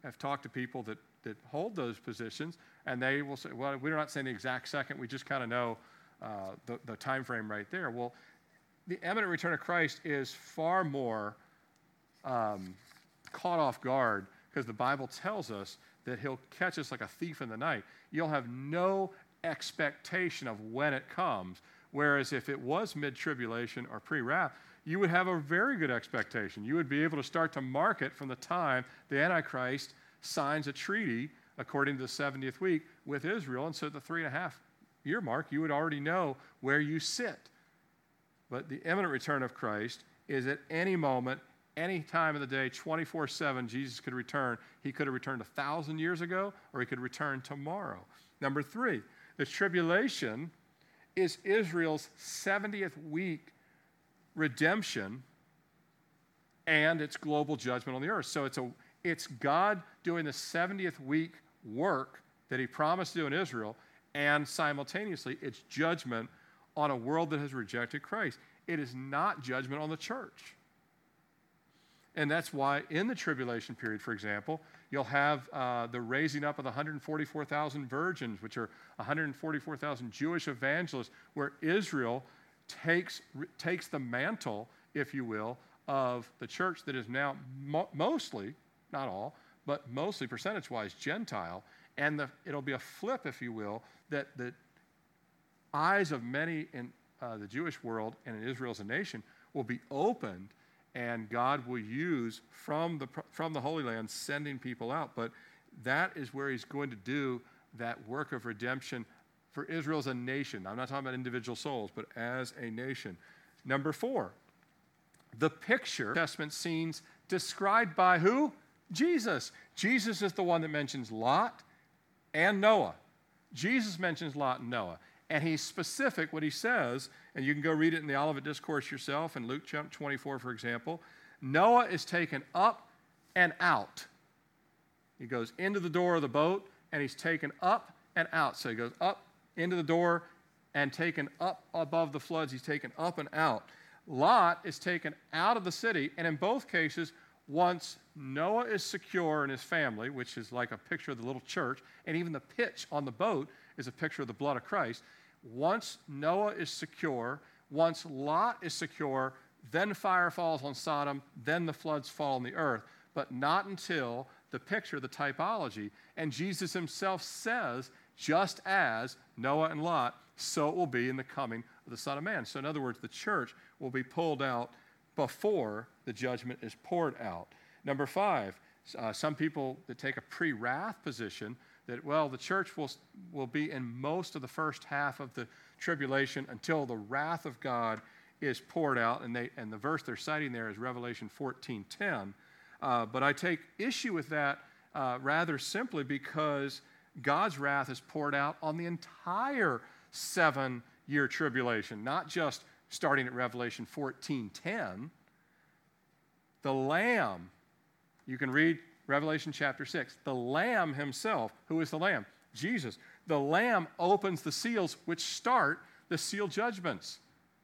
have talked to people that, that hold those positions, and they will say, well, we're not saying the exact second. We just kind of know uh, the, the time frame right there. Well, the imminent return of Christ is far more um, caught off guard, because the Bible tells us that he'll catch us like a thief in the night. You'll have no expectation of when it comes, whereas if it was mid-tribulation or pre-wrath, you would have a very good expectation. You would be able to start to mark it from the time the Antichrist signs a treaty, according to the seventieth week, with Israel. And so at the three and a half year mark, you would already know where you sit. But the imminent return of Christ is at any moment, any time of the day, twenty-four seven, Jesus could return. He could have returned a thousand years ago, or he could return tomorrow. Number three, the tribulation is Israel's seventieth week redemption and its global judgment on the earth. So it's a it's God doing the seventieth week work that he promised to do in Israel, and simultaneously it's judgment on a world that has rejected Christ. It is not judgment on the church. And that's why in the tribulation period, for example, you'll have uh, the raising up of the one hundred forty-four thousand virgins, which are one hundred forty-four thousand Jewish evangelists, where Israel takes, re- takes the mantle, if you will, of the church that is now mo- mostly, not all, but mostly percentage-wise Gentile. And the, it'll be a flip, if you will, that the eyes of many in uh, the Jewish world and in Israel as a nation will be opened, and God will use from the from the Holy Land, sending people out. But that is where he's going to do that work of redemption for Israel as a nation. I'm not talking about individual souls, but as a nation. Number four, the picture, New Testament scenes described by who? Jesus. Jesus is the one that mentions Lot and Noah. Jesus mentions Lot and Noah. And he's specific what he says, and you can go read it in the Olivet Discourse yourself, in Luke chapter twenty-four, for example. Noah is taken up and out. He goes into the door of the boat, and he's taken up and out. So he goes up into the door and taken up above the floods. He's taken up and out. Lot is taken out of the city, and in both cases, once Noah is secure in his family, which is like a picture of the little church, and even the pitch on the boat is a picture of the blood of Christ. Once Noah is secure, once Lot is secure, then fire falls on Sodom, then the floods fall on the earth, but not until the picture, the typology. And Jesus himself says, just as Noah and Lot, so it will be in the coming of the Son of Man. So in other words, the church will be pulled out before the judgment is poured out. Number five, uh, some people that take a pre-wrath position that, well, the church will, will be in most of the first half of the tribulation until the wrath of God is poured out. And they and the verse they're citing there is Revelation fourteen ten. Uh, but I take issue with that uh, rather simply because God's wrath is poured out on the entire seven-year tribulation, not just starting at Revelation fourteen ten. The Lamb, you can read Revelation chapter six, the Lamb himself. Who is the Lamb? Jesus. The Lamb opens the seals, which start the seal judgments.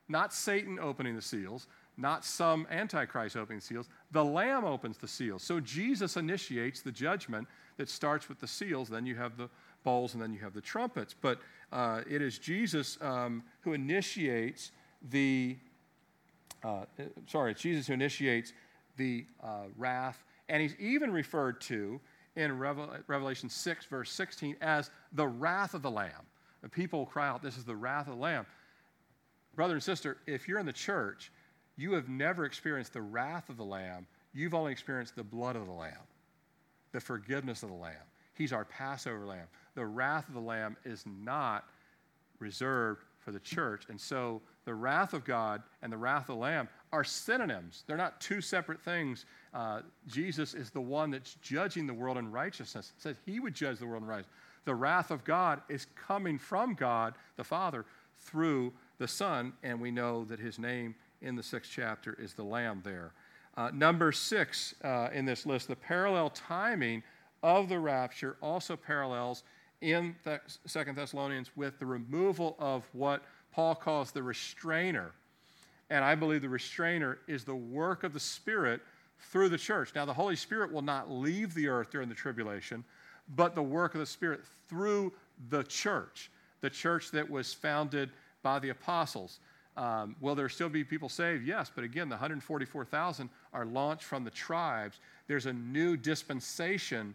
Not Satan opening the seals, not some Antichrist opening seals. The Lamb opens the seals. So Jesus initiates the judgment that starts with the seals. Then you have the bowls, and then you have the trumpets. But uh, it is Jesus um, who initiates the, uh, sorry, it's Jesus who initiates the uh, wrath. And he's even referred to in Revel- Revelation six, verse sixteen, as the wrath of the Lamb. The people cry out, this is the wrath of the Lamb. Brother and sister, if you're in the church, you have never experienced the wrath of the Lamb. You've only experienced the blood of the Lamb, the forgiveness of the Lamb. He's our Passover Lamb. The wrath of the Lamb is not reserved for the church. And so the wrath of God and the wrath of the Lamb are synonyms. They're not two separate things. Uh, Jesus is the one that's judging the world in righteousness. It says he would judge the world in righteousness. The wrath of God is coming from God, the Father, through the Son. And we know that his name in the sixth chapter is the Lamb there. Uh, number six uh, in this list, the parallel timing of the rapture also parallels in Th- Second Thessalonians with the removal of what Paul calls the restrainer. And I believe the restrainer is the work of the Spirit through the church. Now, the Holy Spirit will not leave the earth during the tribulation, but the work of the Spirit through the church, the church that was founded by the apostles. Um, will there still be people saved? Yes, but again, the one hundred forty-four thousand are launched from the tribes. There's a new dispensation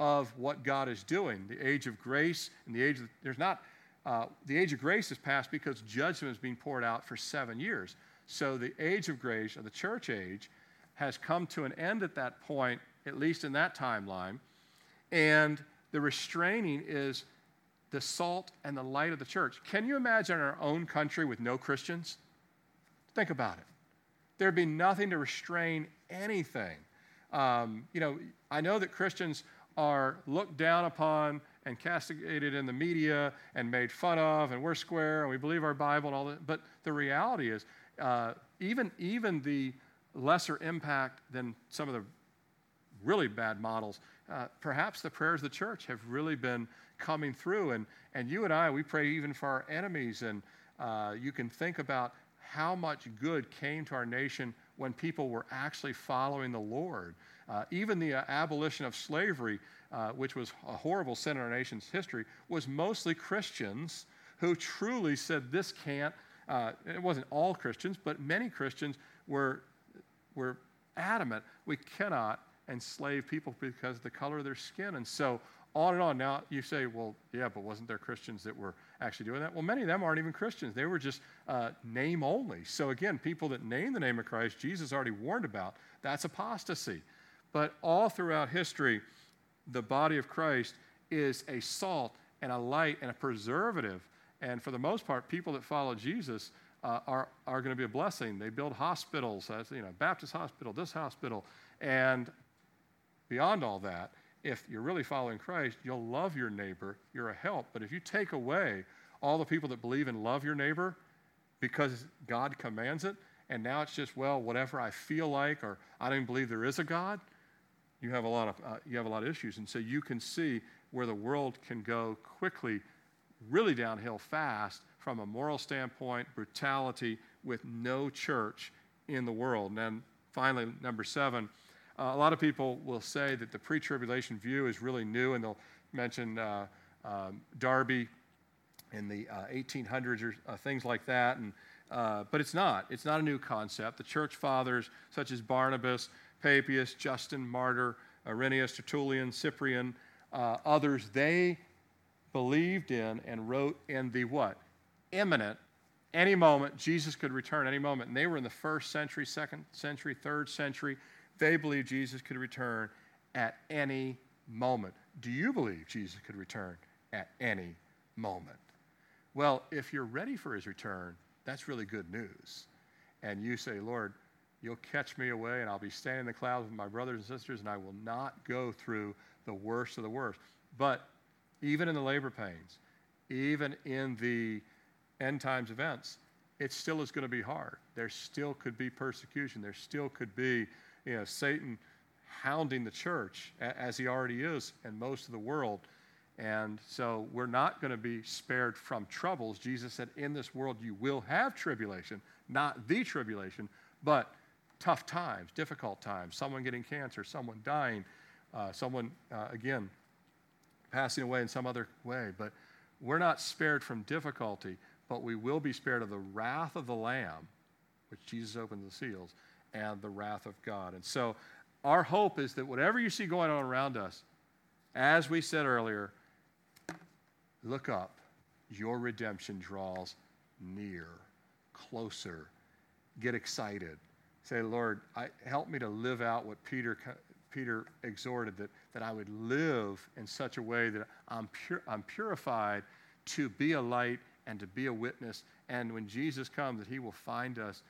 of what God is doing. The age of grace and the age of, there's not, uh, the age of grace is past because judgment is being poured out for seven years. So the age of grace, or the church age, has come to an end at that point, at least in that timeline. And the restraining is the salt and the light of the church. Can you imagine our own country with no Christians? Think about it. There'd be nothing to restrain anything. Um, you know, I know that Christians are looked down upon and castigated in the media and made fun of, and we're square and we believe our Bible and all that. But the reality is, uh, even even the lesser impact than some of the really bad models, uh, perhaps the prayers of the church have really been coming through. And and you and I, we pray even for our enemies. And uh, you can think about how much good came to our nation when people were actually following the Lord. Uh, even the uh, abolition of slavery, uh, which was a horrible sin in our nation's history, was mostly Christians who truly said this can't, uh, it wasn't all Christians, but many Christians were were adamant, we cannot enslave people because of the color of their skin. And so on and on. Now you say, well, yeah, but wasn't there Christians that were actually doing that? Well, many of them aren't even Christians. They were just uh, name only. So again, people that name the name of Christ, Jesus already warned about, that's apostasy. But all throughout history, the body of Christ is a salt and a light and a preservative. And for the most part, people that follow Jesus uh, are, are going to be a blessing. They build hospitals, uh, you know, Baptist hospital, this hospital, and beyond all that, if you're really following Christ, you'll love your neighbor. You're a help. But if you take away all the people that believe and love your neighbor because God commands it, and now it's just, well, whatever I feel like, or I don't even believe there is a God, you have a lot of uh, you have a lot of issues. And so you can see where the world can go quickly, really downhill fast from a moral standpoint, brutality with no church in the world. And then finally, number seven, Uh, a lot of people will say that the pre-tribulation view is really new, and they'll mention uh, um, Darby in the uh, eighteen hundreds or uh, things like that. And uh, but it's not. It's not a new concept. The church fathers, such as Barnabas, Papias, Justin Martyr, Irenaeus, Tertullian, Cyprian, uh, others, they believed in and wrote in the what? Imminent, any moment, Jesus could return any moment. And they were in the first century, second century, third century. They believed Jesus could return at any moment. Do you believe Jesus could return at any moment? Well, if you're ready for his return, that's really good news. And you say, Lord, you'll catch me away, and I'll be standing in the clouds with my brothers and sisters, and I will not go through the worst of the worst. But even in the labor pains, even in the end times events, it still is going to be hard. There still could be persecution. There still could be, you know, Satan hounding the church as he already is in most of the world. And so we're not going to be spared from troubles. Jesus said, in this world you will have tribulation, not the tribulation, But tough times, difficult times, someone getting cancer, someone dying, uh, someone, uh, again, passing away in some other way. But we're not spared from difficulty, but we will be spared of the wrath of the Lamb, which Jesus opened the seals, and the wrath of God. And so our hope is that whatever you see going on around us, as we said earlier, look up. Your redemption draws near, closer. Get excited. Say, Lord, I, help me to live out what Peter Peter exhorted, that, that I would live in such a way that I'm, pur- I'm purified to be a light and to be a witness. And when Jesus comes, that he will find us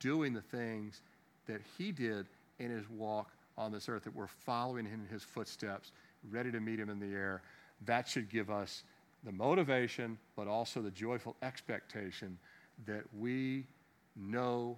doing the things that he did in his walk on this earth, that we're following him in his footsteps, ready to meet him in the air. That should give us the motivation, but also the joyful expectation that we know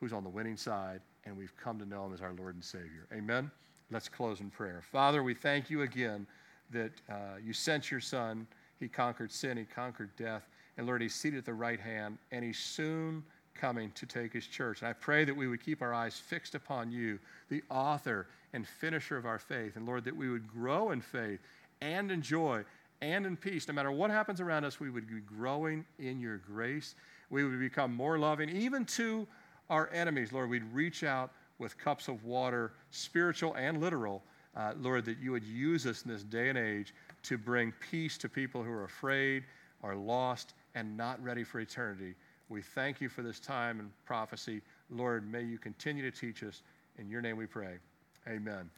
who's on the winning side, and we've come to know him as our Lord and Savior. Amen? Let's close in prayer. Father, we thank you again that uh, you sent your Son. He conquered sin. He conquered death. And, Lord, he's seated at the right hand, and he's soon coming to take his church. And I pray that we would keep our eyes fixed upon you, the author and finisher of our faith. And, Lord, that we would grow in faith and in joy and in peace. No matter what happens around us, we would be growing in your grace. We would become more loving, even to our enemies, Lord. We'd reach out with cups of water, spiritual and literal, uh, Lord, that you would use us in this day and age to bring peace to people who are afraid, are lost, and not ready for eternity. We thank you for this time and prophecy. Lord, may you continue to teach us. In your name we pray. Amen.